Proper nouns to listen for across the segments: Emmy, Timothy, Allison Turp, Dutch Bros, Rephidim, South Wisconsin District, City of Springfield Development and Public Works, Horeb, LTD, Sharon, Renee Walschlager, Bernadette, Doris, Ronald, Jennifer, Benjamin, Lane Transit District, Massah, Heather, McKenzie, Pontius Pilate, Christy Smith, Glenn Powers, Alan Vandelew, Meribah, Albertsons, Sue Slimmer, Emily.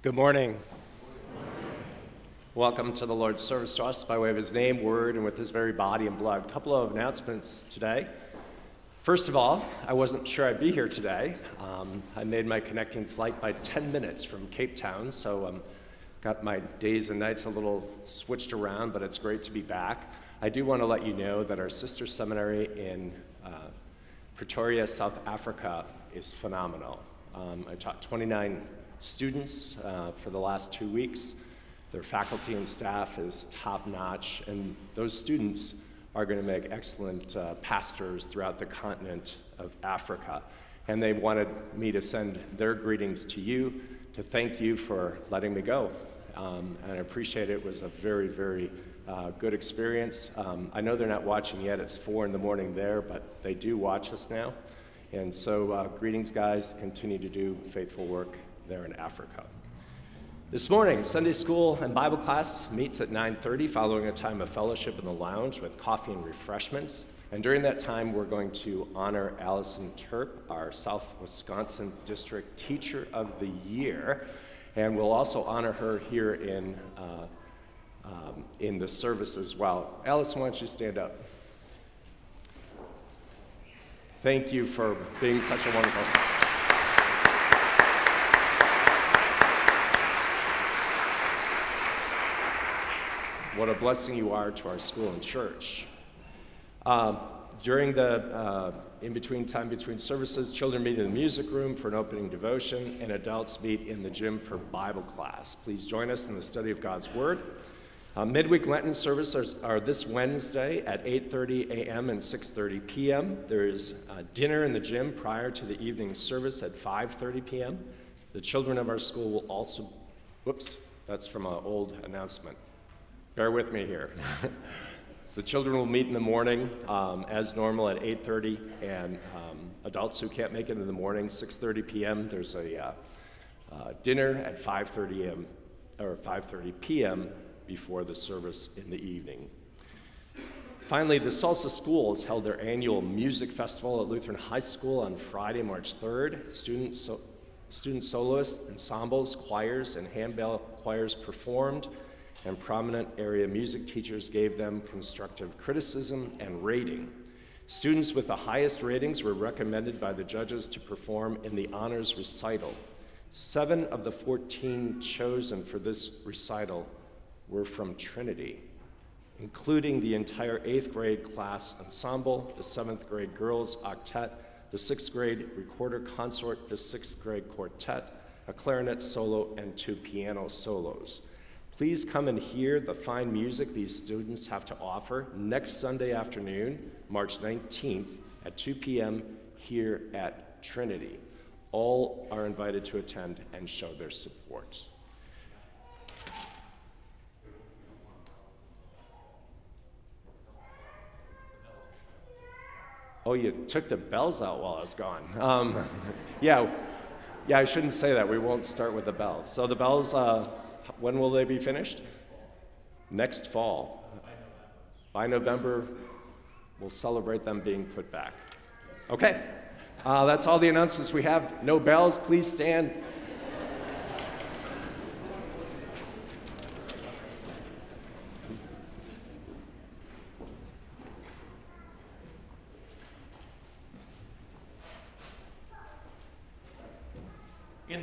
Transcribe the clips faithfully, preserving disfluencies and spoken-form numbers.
Good morning. Good morning. Welcome to the Lord's service to us by way of his name, word, and with his very body and blood. A couple of announcements today. First of all, I wasn't sure I'd be here today. Um, I made my connecting flight by ten minutes from Cape Town, so um, got my days and nights a little switched around, but it's great to be back. I do want to let you know that our sister seminary in uh, Pretoria, South Africa is phenomenal. Um, I taught twenty-nine students uh, for the last two weeks. Their faculty and staff is top-notch, and those students are going to make excellent uh, pastors throughout the continent of Africa. And they wanted me to send their greetings to you, to thank you for letting me go. Um, and I appreciate it. It was a very, very uh, good experience. Um, I know they're not watching yet. It's four in the morning there, but they do watch us now. And so uh, greetings, guys. Continue to do faithful work there in Africa. This morning, Sunday school and Bible class meets at nine thirty, following a time of fellowship in the lounge with coffee and refreshments. And during that time, we're going to honor Allison Turp, our South Wisconsin District Teacher of the Year. And we'll also honor her here in, uh, um, in the service as well. Allison, why don't you stand up? Thank you for being such a wonderful class. What a blessing you are to our school and church. Uh, during the uh, in-between time between services, children meet in the music room for an opening devotion, and adults meet in the gym for Bible class. Please join us in the study of God's Word. Uh, midweek Lenten services are, are this Wednesday at eight thirty a m and six thirty p m There is uh, dinner in the gym prior to the evening service at five thirty p m The children of our school will also, whoops, that's from an old announcement. Bear with me here. The children will meet in the morning um, as normal at eight thirty, and um, adults who can't make it in the morning, six thirty p m There's a uh, uh, dinner at five thirty a m or five thirty p m before the service in the evening. Finally, the Salsa School has held their annual music festival at Lutheran High School on Friday, March third. Students, so, student soloists, ensembles, choirs, and handbell choirs performed, and prominent area music teachers gave them constructive criticism and rating. Students with the highest ratings were recommended by the judges to perform in the honors recital. Seven of the fourteen chosen for this recital were from Trinity, including the entire eighth grade class ensemble, the seventh grade girls octet, the sixth grade recorder consort, the sixth grade quartet, a clarinet solo, and two piano solos. Please come and hear the fine music these students have to offer next Sunday afternoon, March nineteenth at two p m here at Trinity. All are invited to attend and show their support. Oh, you took the bells out while I was gone. Um, yeah, yeah, I shouldn't say that. We won't start with the bells. So the bells, uh, when will they be finished? Next fall. By November, we'll celebrate them being put back. Okay, uh, that's all the announcements we have. No bells, please stand. In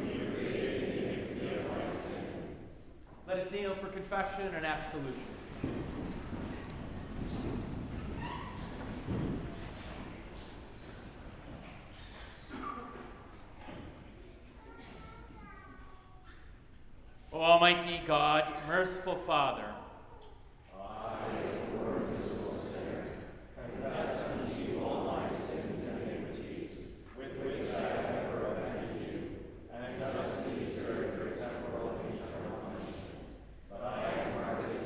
Let us kneel for confession and absolution. O Almighty God, merciful Father, I, a poor sinner, confess unto you all my sins and iniquities, with which I have ever offended you, and justly deserve your temporal and eternal punishment. I am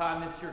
upon this, your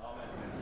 Amen. Amen.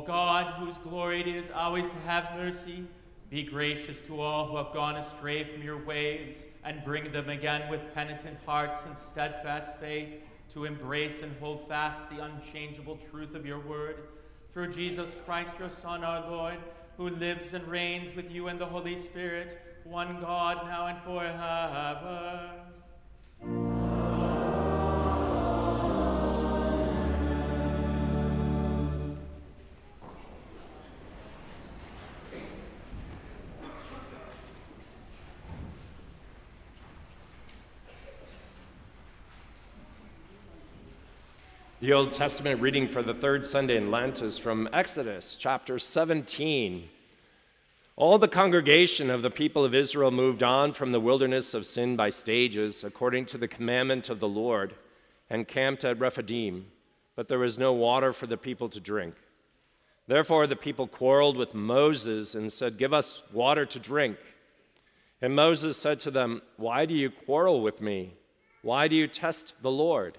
O God, whose glory it is always to have mercy, be gracious to all who have gone astray from your ways, and bring them again with penitent hearts and steadfast faith to embrace and hold fast the unchangeable truth of your word. Through Jesus Christ, your Son, our Lord, who lives and reigns with you and the Holy Spirit, one God, now and forever. The Old Testament reading for the third Sunday in Lent is from Exodus chapter seventeen. All the congregation of the people of Israel moved on from the wilderness of sin by stages, according to the commandment of the Lord, and camped at Rephidim, but there was no water for the people to drink. Therefore the people quarreled with Moses and said, "Give us water to drink." And Moses said to them, "Why do you quarrel with me? Why do you test the Lord?"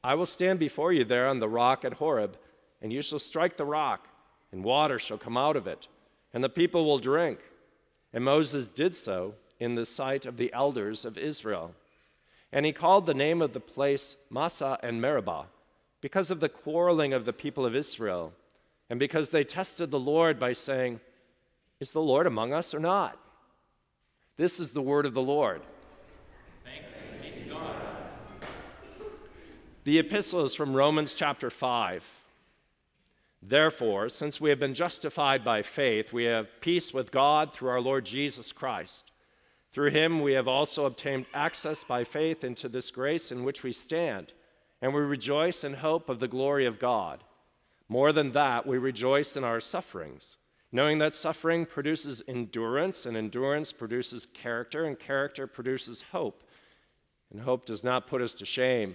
I will stand before you there on the rock at Horeb, and you shall strike the rock, and water shall come out of it, and the people will drink." And Moses did so in the sight of the elders of Israel. And he called the name of the place Massah and Meribah, because of the quarreling of the people of Israel, and because they tested the Lord by saying, "Is the Lord among us or not?" This is the word of the Lord. Thanks. The epistle is from Romans chapter five. Therefore, since we have been justified by faith, we have peace with God through our Lord Jesus Christ. Through him we have also obtained access by faith into this grace in which we stand, and we rejoice in hope of the glory of God. More than that, we rejoice in our sufferings, knowing that suffering produces endurance, and endurance produces character, and character produces hope. And hope does not put us to shame,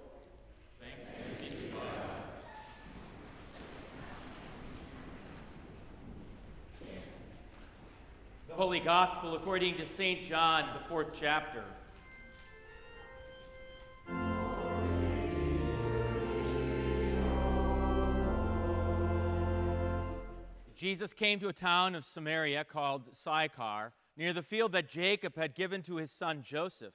Holy Gospel according to Saint John, the fourth chapter. Jesus came to a town of Samaria called Sychar, near the field that Jacob had given to his son Joseph.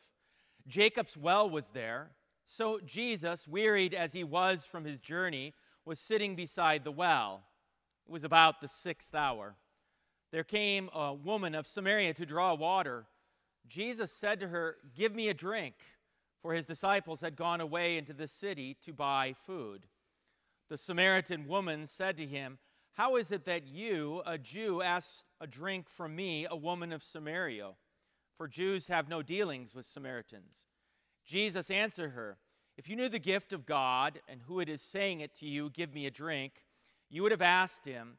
Jacob's well was there, so Jesus, wearied as he was from his journey, was sitting beside the well. It was about the sixth hour. There came a woman of Samaria to draw water. Jesus said to her, "Give me a drink," for his disciples had gone away into the city to buy food. The Samaritan woman said to him, "How is it that you, a Jew, ask a drink from me, a woman of Samaria? For Jews have no dealings with Samaritans." Jesus answered her, "If you knew the gift of God and who it is saying it to you, 'Give me a drink,' you would have asked him.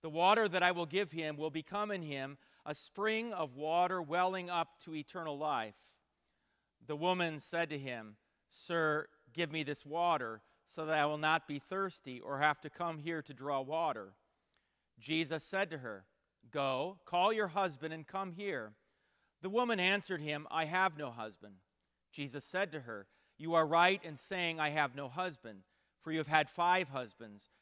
The water that I will give him will become in him a spring of water welling up to eternal life." The woman said to him, "Sir, give me this water so that I will not be thirsty or have to come here to draw water." Jesus said to her, "Go, call your husband and come here." The woman answered him, I have no husband. Jesus said to her, You are right in saying, I have no husband, for you have had five husbands,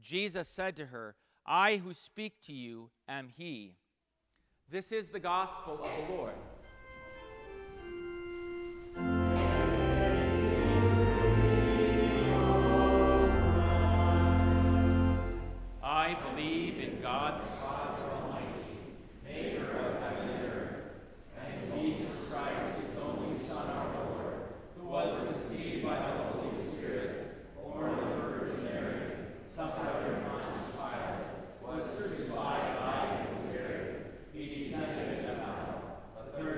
Jesus said to her, I who speak to you am he. This is the gospel of the Lord. I believe in God the Father Almighty, maker of heaven and earth, and Jesus Christ, his only Son, our Lord, who was conceived by the Holy Spirit, born of the Virgin Mary, suffered under Pontius Pilate, was crucified, died, and was buried. He descended into hell. The third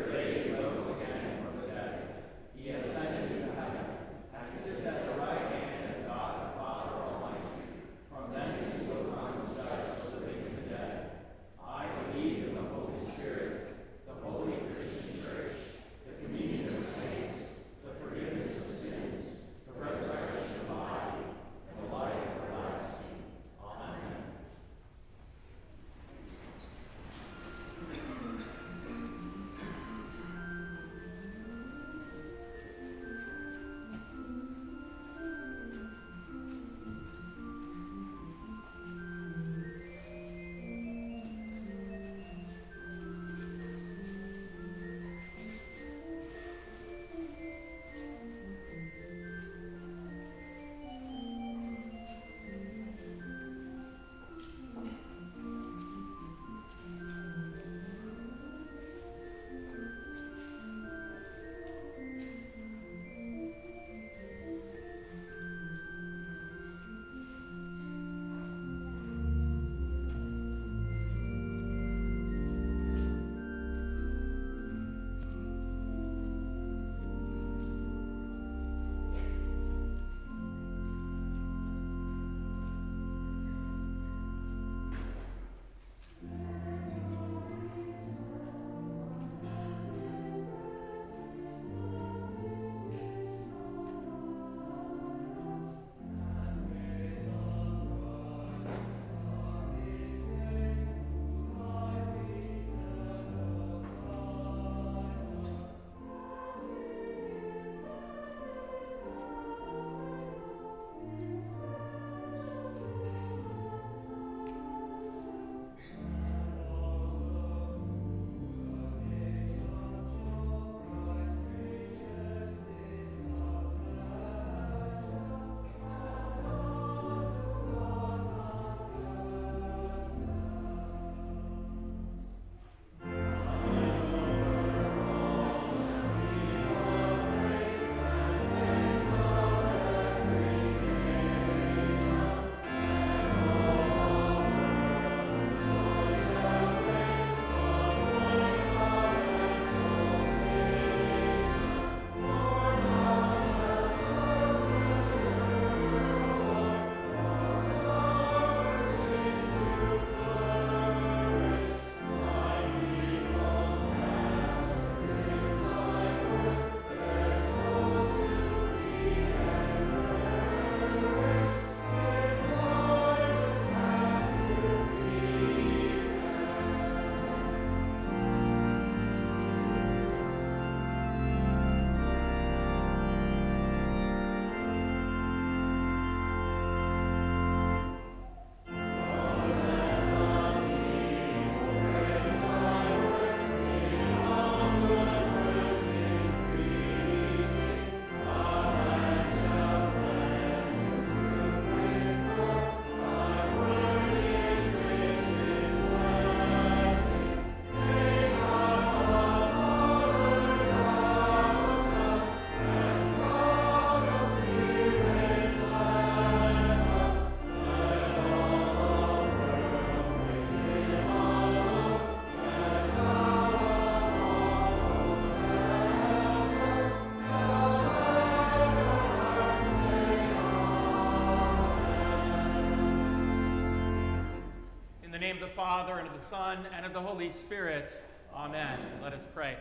name of the Father, and of the Son, and of the Holy Spirit. Amen. Let us pray.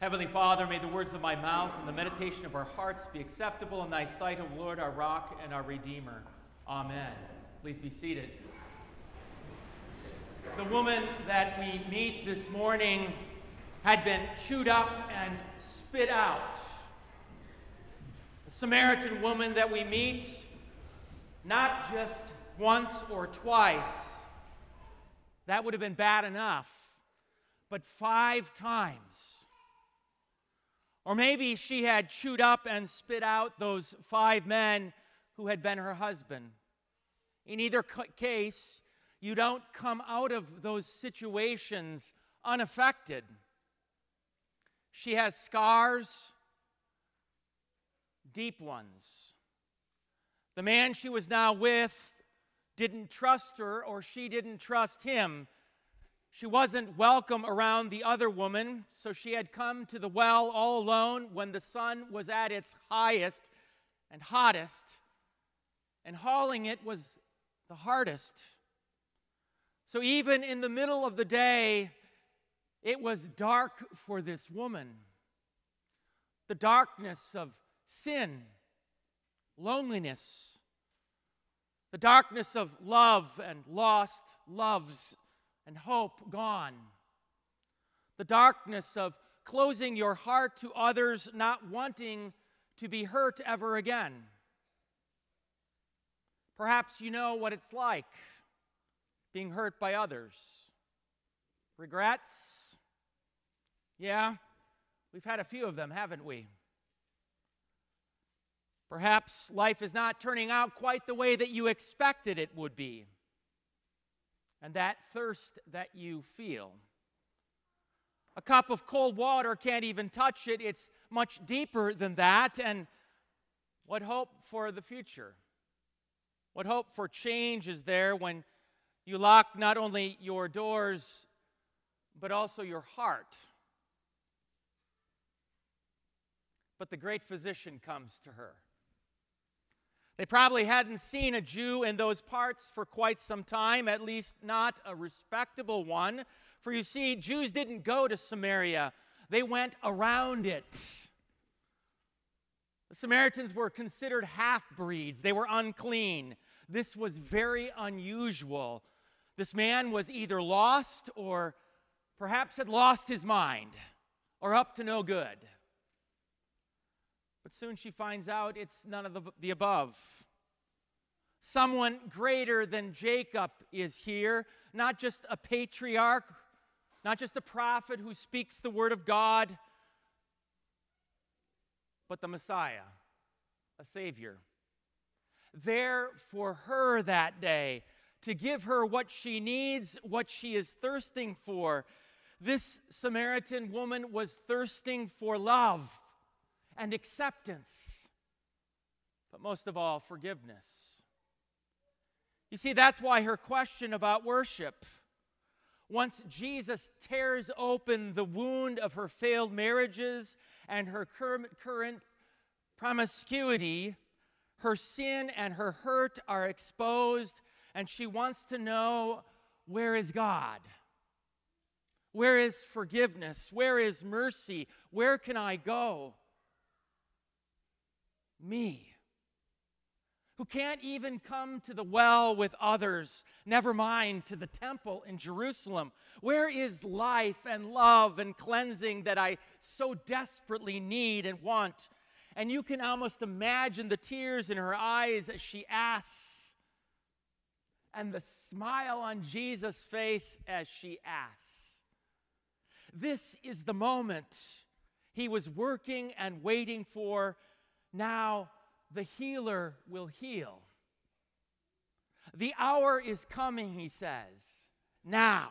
Heavenly Father, may the words of my mouth and the meditation of our hearts be acceptable in thy sight, O Lord, our rock and our Redeemer. Amen. Please be seated. The woman that we meet this morning had been chewed up and spit out. The Samaritan woman that we meet, not just once or twice, that would have been bad enough, but five times. Or maybe she had chewed up and spit out those five men who had been her husband. In either case, you don't come out of those situations unaffected. She has scars, deep ones. The man she was now with didn't trust her, or she didn't trust him. She wasn't welcome around the other woman, so she had come to the well all alone when the sun was at its highest and hottest, and hauling it was the hardest. So even in the middle of the day, it was dark for this woman. The darkness of sin, loneliness, the darkness of love and lost loves and hope gone, the darkness of closing your heart to others, not wanting to be hurt ever again. Perhaps you know what it's like being hurt by others. Regrets? Yeah, we've had a few of them, haven't we? Perhaps life is not turning out quite the way that you expected it would be, and that thirst that you feel. A cup of cold water can't even touch it. It's much deeper than that, and what hope for the future? What hope for change is there when you lock not only your doors, but also your heart? But the great physician comes to her. They probably hadn't seen a Jew in those parts for quite some time, at least not a respectable one. For you see, Jews didn't go to Samaria. They went around it. The Samaritans were considered half-breeds. They were unclean. This was very unusual. This man was either lost or perhaps had lost his mind or up to no good. But soon she finds out it's none of the, the above. Someone greater than Jacob is here, not just a patriarch, not just a prophet who speaks the word of God, but the Messiah, a Savior. There for her that day, to give her what she needs, what she is thirsting for. This Samaritan woman was thirsting for love and acceptance, but most of all, forgiveness. You see, that's why her question about worship. Once Jesus tears open the wound of her failed marriages and her current promiscuity, her sin and her hurt are exposed, and she wants to know, where is God? Where is forgiveness? Where is mercy? Where can I go? Me, who can't even come to the well with others, never mind to the temple in Jerusalem. Where is life and love and cleansing that I so desperately need and want? And you can almost imagine the tears in her eyes as she asks, and the smile on Jesus' face as she asks. This is the moment he was working and waiting for. Now the healer will heal. The hour is coming, he says, now.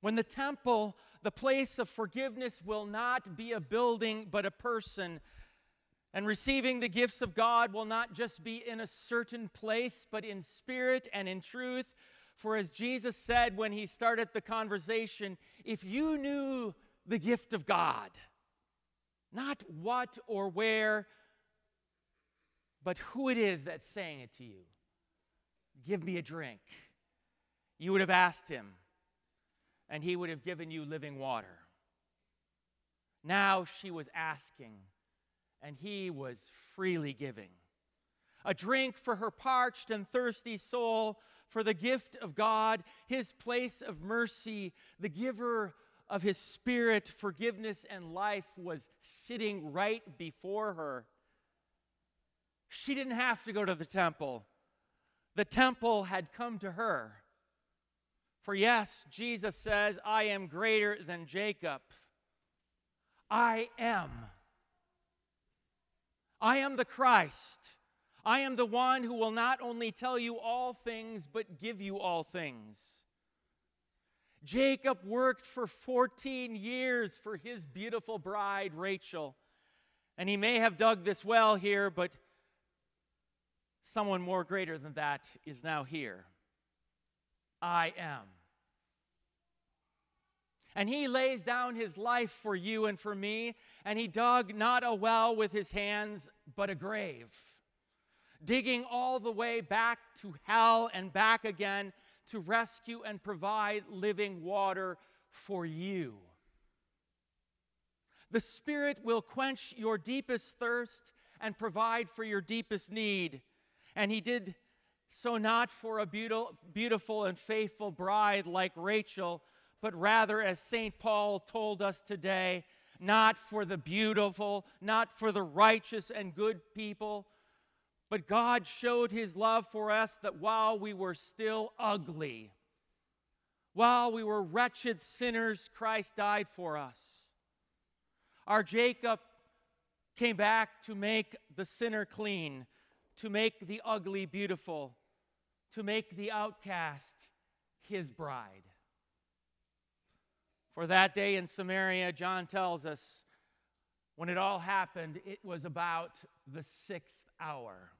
When the temple, the place of forgiveness, will not be a building but a person, and receiving the gifts of God will not just be in a certain place but in spirit and in truth. For as Jesus said when he started the conversation, if you knew the gift of God, not what or where, but who it is that's saying it to you, give me a drink, you would have asked him, and he would have given you living water. Now she was asking, and he was freely giving. A drink for her parched and thirsty soul, for the gift of God, his place of mercy, the giver of his spirit, forgiveness, and life was sitting right before her. She didn't have to go to the temple. The temple had come to her. For yes, Jesus says, I am greater than Jacob. I am. I am the Christ. I am the one who will not only tell you all things, but give you all things. Jacob worked for fourteen years for his beautiful bride, Rachel. And he may have dug this well here, but someone more greater than that is now here. I am. And he lays down his life for you and for me, and he dug not a well with his hands, but a grave, digging all the way back to hell and back again to rescue and provide living water for you. The Spirit will quench your deepest thirst and provide for your deepest need. And he did so not for a beautiful and faithful bride like Rachel, but rather, as Saint Paul told us today, not for the beautiful, not for the righteous and good people, but God showed his love for us that while we were still ugly, while we were wretched sinners, Christ died for us. Our Jacob came back to make the sinner clean, to make the ugly beautiful, to make the outcast his bride. For that day in Samaria, John tells us, when it all happened, it was about the sixth hour.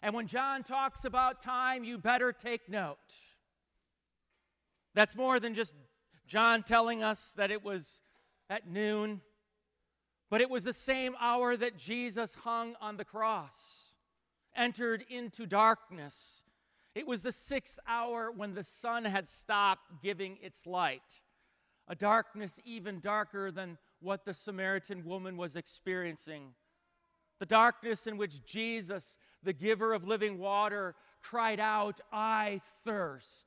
And when John talks about time, you better take note. That's more than just John telling us that it was at noon, but it was the same hour that Jesus hung on the cross, entered into darkness. It was the sixth hour when the sun had stopped giving its light, a darkness even darker than what the Samaritan woman was experiencing. The darkness in which Jesus, the giver of living water, cried out, I thirst.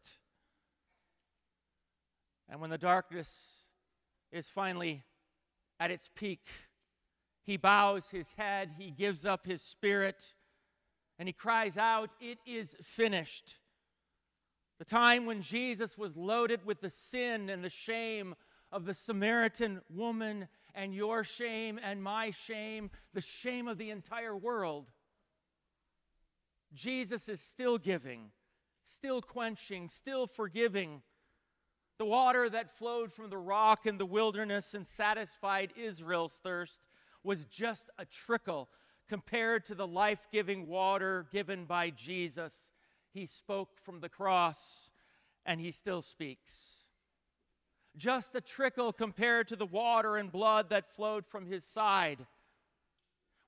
And when the darkness is finally at its peak, he bows his head, he gives up his spirit, and he cries out, it is finished. The time when Jesus was loaded with the sin and the shame of the Samaritan woman and your shame and my shame, the shame of the entire world. Jesus is still giving, still quenching, still forgiving. The water that flowed from the rock in the wilderness and satisfied Israel's thirst was just a trickle compared to the life-giving water given by Jesus. He spoke from the cross, and he still speaks. Just a trickle compared to the water and blood that flowed from his side,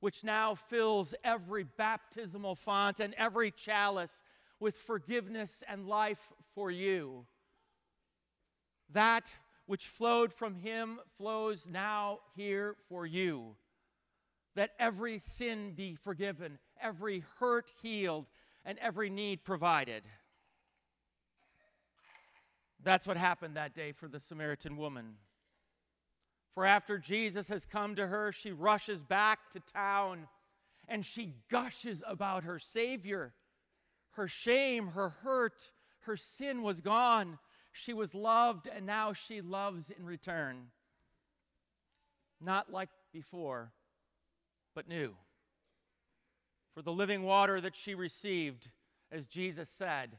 which now fills every baptismal font and every chalice with forgiveness and life for you. That which flowed from him flows now here for you, that every sin be forgiven, every hurt healed, and every need provided. That's what happened that day for the Samaritan woman. For after Jesus has come to her, she rushes back to town and she gushes about her Savior. Her shame, her hurt, her sin was gone. She was loved and now she loves in return. Not like before, but new. For the living water that she received, as Jesus said,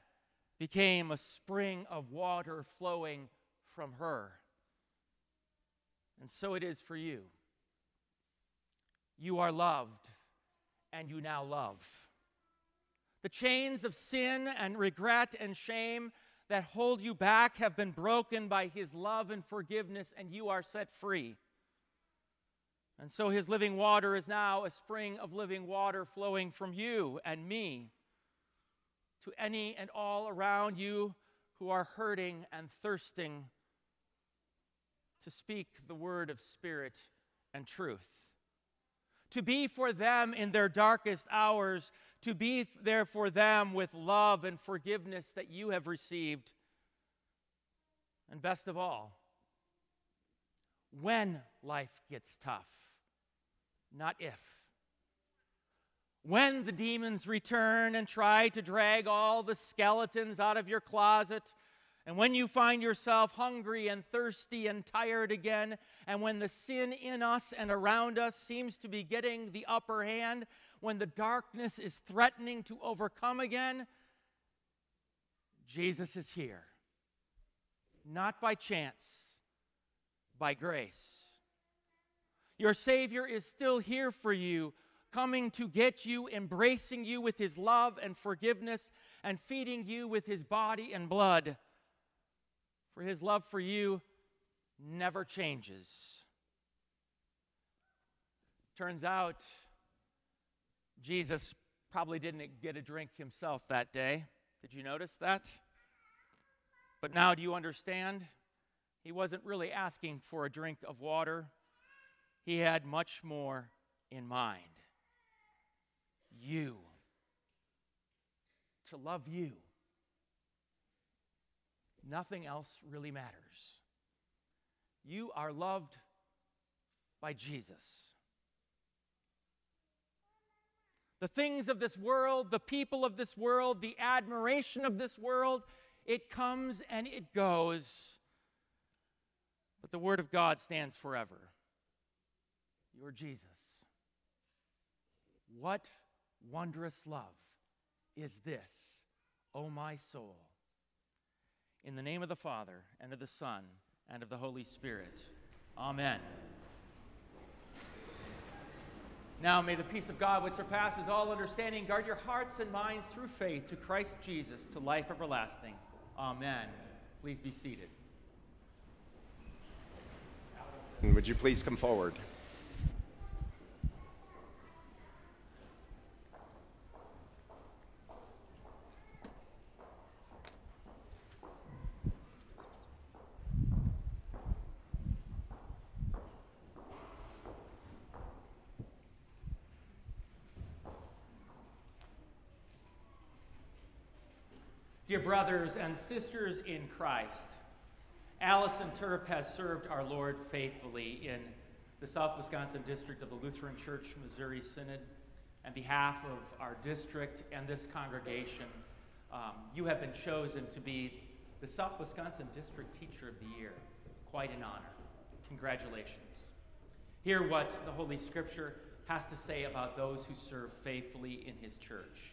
became a spring of water flowing from her. And so it is for you. You are loved, and you now love. The chains of sin and regret and shame that hold you back have been broken by his love and forgiveness, and you are set free. And so his living water is now a spring of living water flowing from you and me. to any and all around you who are hurting and thirsting to speak the word of spirit and truth, to be for them in their darkest hours, to be there for them with love and forgiveness that you have received. And best of all, when life gets tough, not if. When the demons return and try to drag all the skeletons out of your closet, and when you find yourself hungry and thirsty and tired again, and when the sin in us and around us seems to be getting the upper hand, when the darkness is threatening to overcome again, Jesus is here. Not by chance, by grace. Your Savior is still here for you, coming to get you, embracing you with his love and forgiveness, and feeding you with his body and blood. For his love for you never changes. Turns out, Jesus probably didn't get a drink himself that day. Did you notice that? But now do you understand? He wasn't really asking for a drink of water. He had much more in mind. You. To love you. Nothing else really matters. You are loved by Jesus. The things of this world, the people of this world, the admiration of this world, it comes and it goes, but the word of God stands forever. Your Jesus. What wondrous love is this, O my soul? In the name of the Father, and of the Son, and of the Holy Spirit. Amen. Now may the peace of God, which surpasses all understanding, guard your hearts and minds through faith to Christ Jesus, to life everlasting. Amen. Please be seated. Allison, would you please come forward? Dear brothers and sisters in Christ, Allison Turp has served our Lord faithfully in the South Wisconsin District of the Lutheran Church, Missouri Synod. On behalf of our district and this congregation, um, you have been chosen to be the South Wisconsin District Teacher of the Year. Quite an honor. Congratulations. Hear what the Holy Scripture has to say about those who serve faithfully in his church.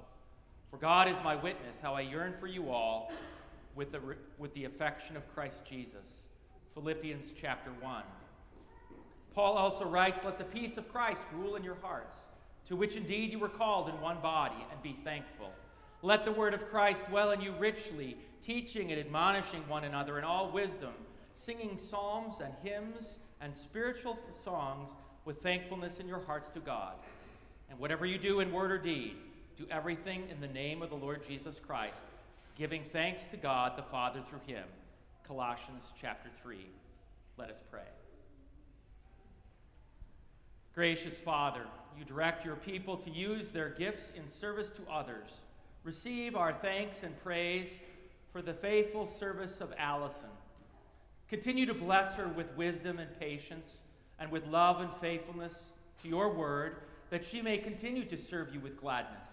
For God is my witness, how I yearn for you all with the, with the affection of Christ Jesus. Philippians chapter one. Paul also writes, let the peace of Christ rule in your hearts, to which indeed you were called in one body, and be thankful. Let the word of Christ dwell in you richly, teaching and admonishing one another in all wisdom, singing psalms and hymns and spiritual songs with thankfulness in your hearts to God. And whatever you do in word or deed, do everything in the name of the Lord Jesus Christ, giving thanks to God the Father through him. Colossians chapter three. Let us pray. Gracious Father, you direct your people to use their gifts in service to others. Receive our thanks and praise for the faithful service of Allison. Continue to bless her with wisdom and patience, and with love and faithfulness to your word, that she may continue to serve you with gladness.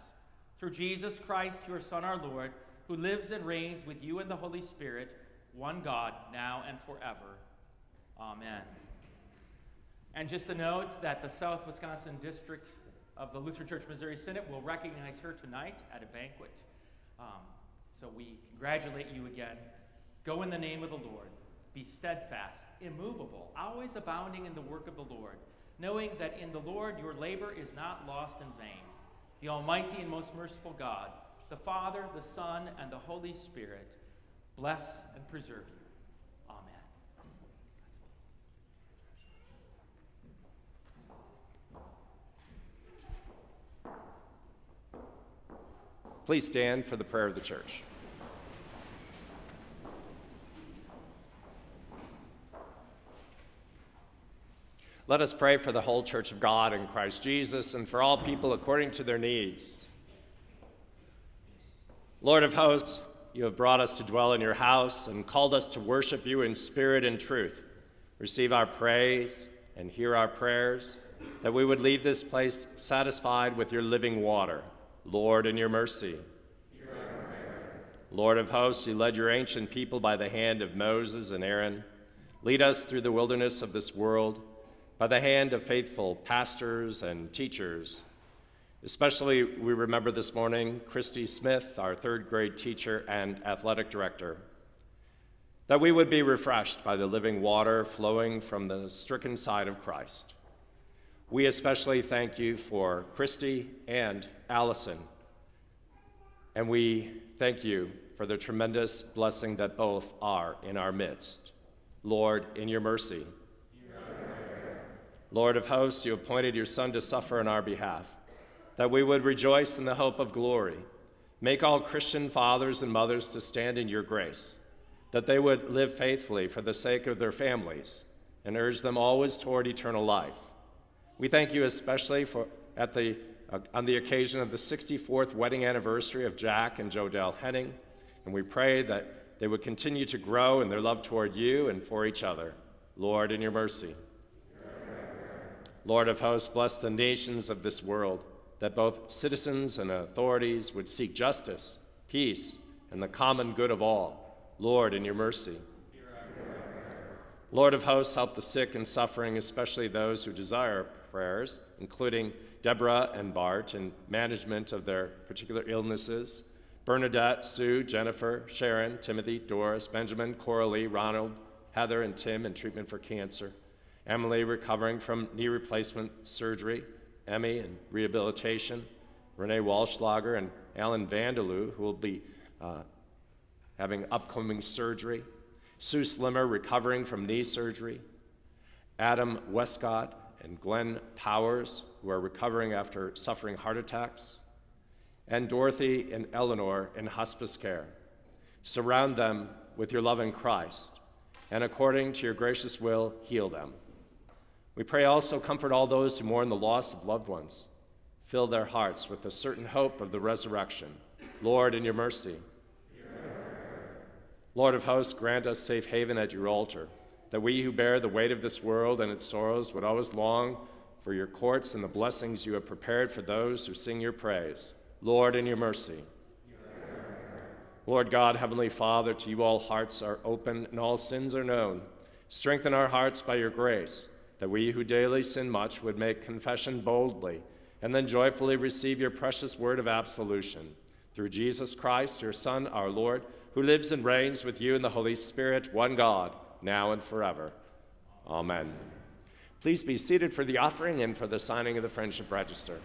Through Jesus Christ, your Son, our Lord, who lives and reigns with you in the Holy Spirit, one God, now and forever. Amen. And just a note that the South Wisconsin District of the Lutheran Church Missouri Synod will recognize her tonight at a banquet. Um, so we congratulate you again. Go in the name of the Lord. Be steadfast, immovable, always abounding in the work of the Lord, knowing that in the Lord your labor is not lost in vain. The Almighty and most merciful God, the Father, the Son, and the Holy Spirit, bless and preserve you. Please stand for the prayer of the church. Let us pray for the whole church of God in Christ Jesus and for all people according to their needs. Lord of hosts, you have brought us to dwell in your house and called us to worship you in spirit and truth. Receive our praise and hear our prayers, that we would leave this place satisfied with your living water. Lord, in your mercy. Hear our prayer. Lord of hosts, you led your ancient people by the hand of Moses and Aaron. Lead us through the wilderness of this world by the hand of faithful pastors and teachers. Especially, we remember this morning Christy Smith, our third grade teacher and athletic director. That we would be refreshed by the living water flowing from the stricken side of Christ. We especially thank you for Christy and Allison, and we thank you for the tremendous blessing that both are in our midst. Lord, in your mercy. Amen. Lord of hosts, you appointed your Son to suffer on our behalf, that we would rejoice in the hope of glory. Make all Christian fathers and mothers to stand in your grace, that they would live faithfully for the sake of their families, and urge them always toward eternal life. We thank you especially for, at the, uh, on the occasion of the sixty-fourth wedding anniversary of Jack and Jodell Henning, and we pray that they would continue to grow in their love toward you and for each other. Lord, in your mercy. Amen. Lord of hosts, bless the nations of this world, that both citizens and authorities would seek justice, peace, and the common good of all. Lord, in your mercy. Amen. Lord of hosts, help the sick and suffering, especially those who desire prayers, including Deborah and Bart in management of their particular illnesses, Bernadette, Sue, Jennifer, Sharon, Timothy, Doris, Benjamin, Coralie, Ronald, Heather, and Tim in treatment for cancer, Emily recovering from knee replacement surgery, Emmy in rehabilitation, Renee Walschlager and Alan Vandelew, who will be uh, having upcoming surgery, Sue Slimmer recovering from knee surgery, Adam Westcott, and Glenn Powers, who are recovering after suffering heart attacks, and Dorothy and Eleanor in hospice care. Surround them with your love in Christ, and according to your gracious will, heal them. We pray also comfort all those who mourn the loss of loved ones. Fill their hearts with the certain hope of the resurrection. Lord, in your mercy. Amen. Lord of hosts, grant us safe haven at your altar, that we who bear the weight of this world and its sorrows would always long for your courts and the blessings you have prepared for those who sing your praise. Lord, in your mercy. Amen. Lord God, Heavenly Father, to you all hearts are open and all sins are known. Strengthen our hearts by your grace, that we who daily sin much would make confession boldly and then joyfully receive your precious word of absolution. Through Jesus Christ, your Son, our Lord, who lives and reigns with you in the Holy Spirit, one God, now and forever. Amen. Please be seated for the offering and for the signing of the Friendship Register.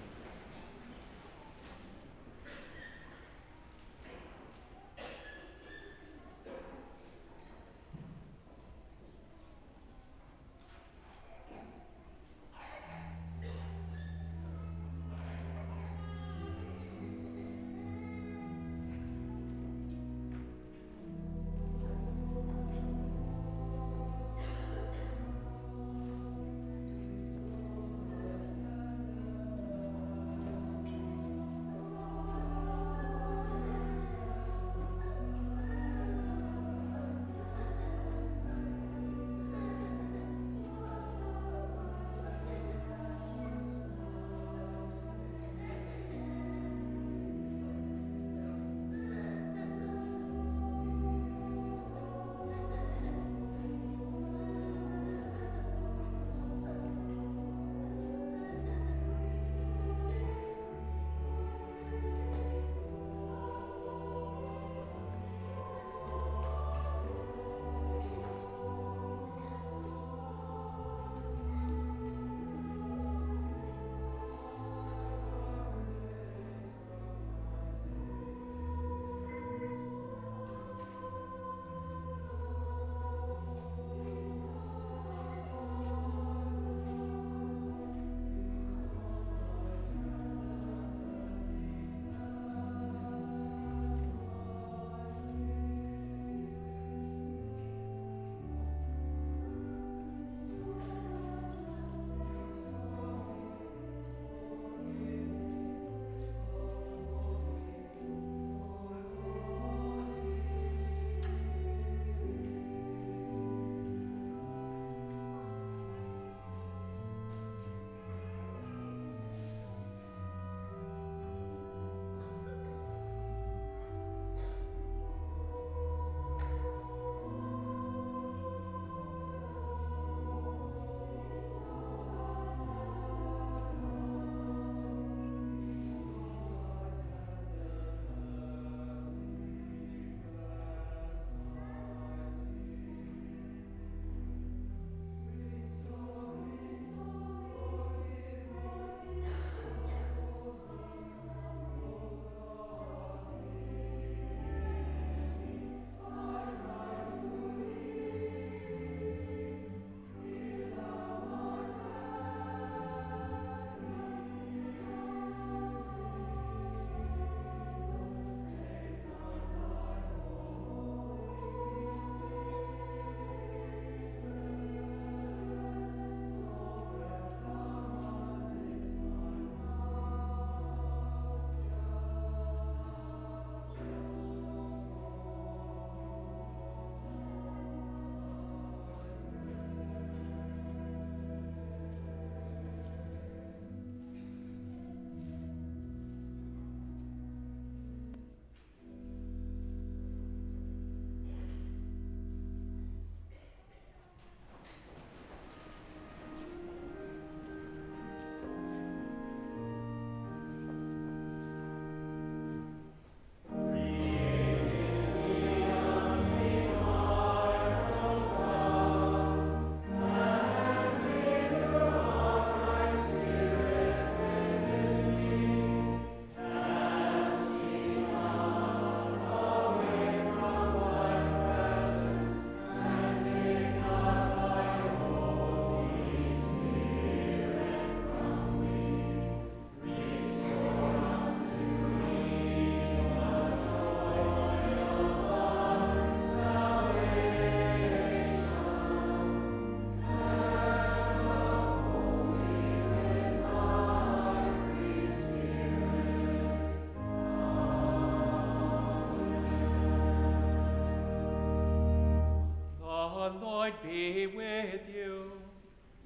Lord be with you.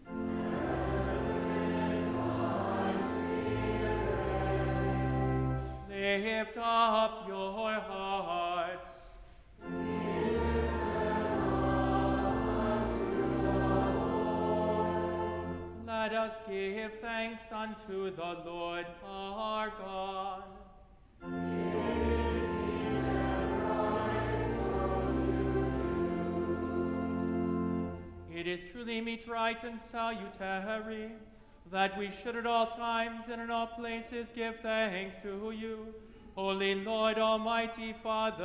And with thy spirit. Lift up your hearts. We lift them up unto the Lord. Let us give thanks unto the Lord our God. It is truly meet, right, and salutary that we should at all times and in all places give thanks to you, Holy Lord, Almighty Father,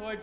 Lord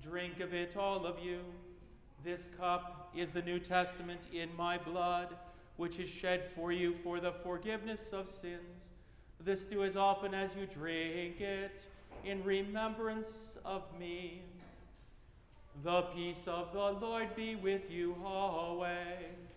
"Drink of it, all of you. This cup is the New Testament in my blood, which is shed for you for the forgiveness of sins. This do as often as you drink it in remembrance of me." The peace of the Lord be with you always.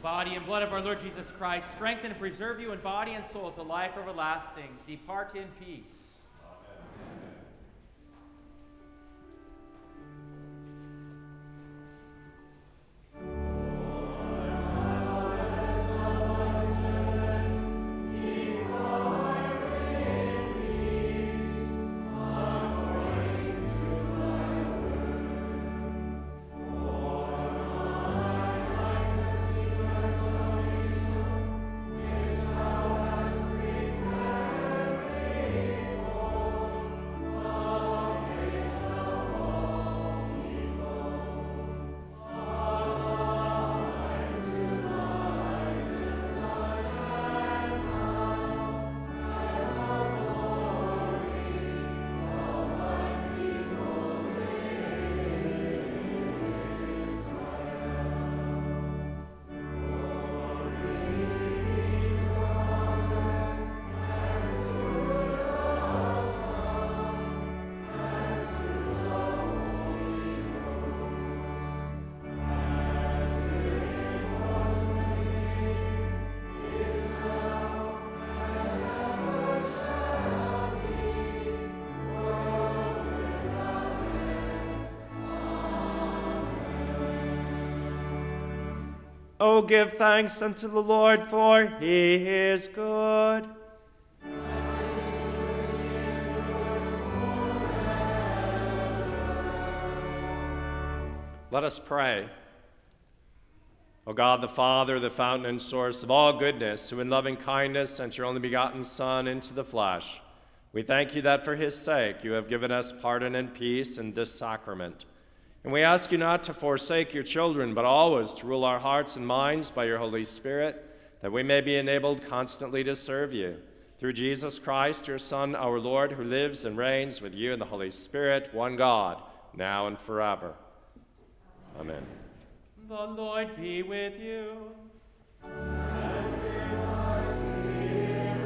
body and blood of our Lord Jesus Christ strengthen and preserve you in body and soul to life everlasting. Depart in peace. Oh, give thanks unto the Lord, for he is good. Let us pray. O God, the Father, the fountain and source of all goodness, who in loving kindness sent your only begotten Son into the flesh, we thank you that for his sake you have given us pardon and peace in this sacrament. And we ask you not to forsake your children, but always to rule our hearts and minds by your Holy Spirit, that we may be enabled constantly to serve you. Through Jesus Christ, your Son, our Lord, who lives and reigns with you in the Holy Spirit, one God, now and forever. Amen. The Lord be with you. And with your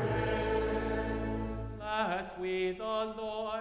spirit. Bless we the Lord.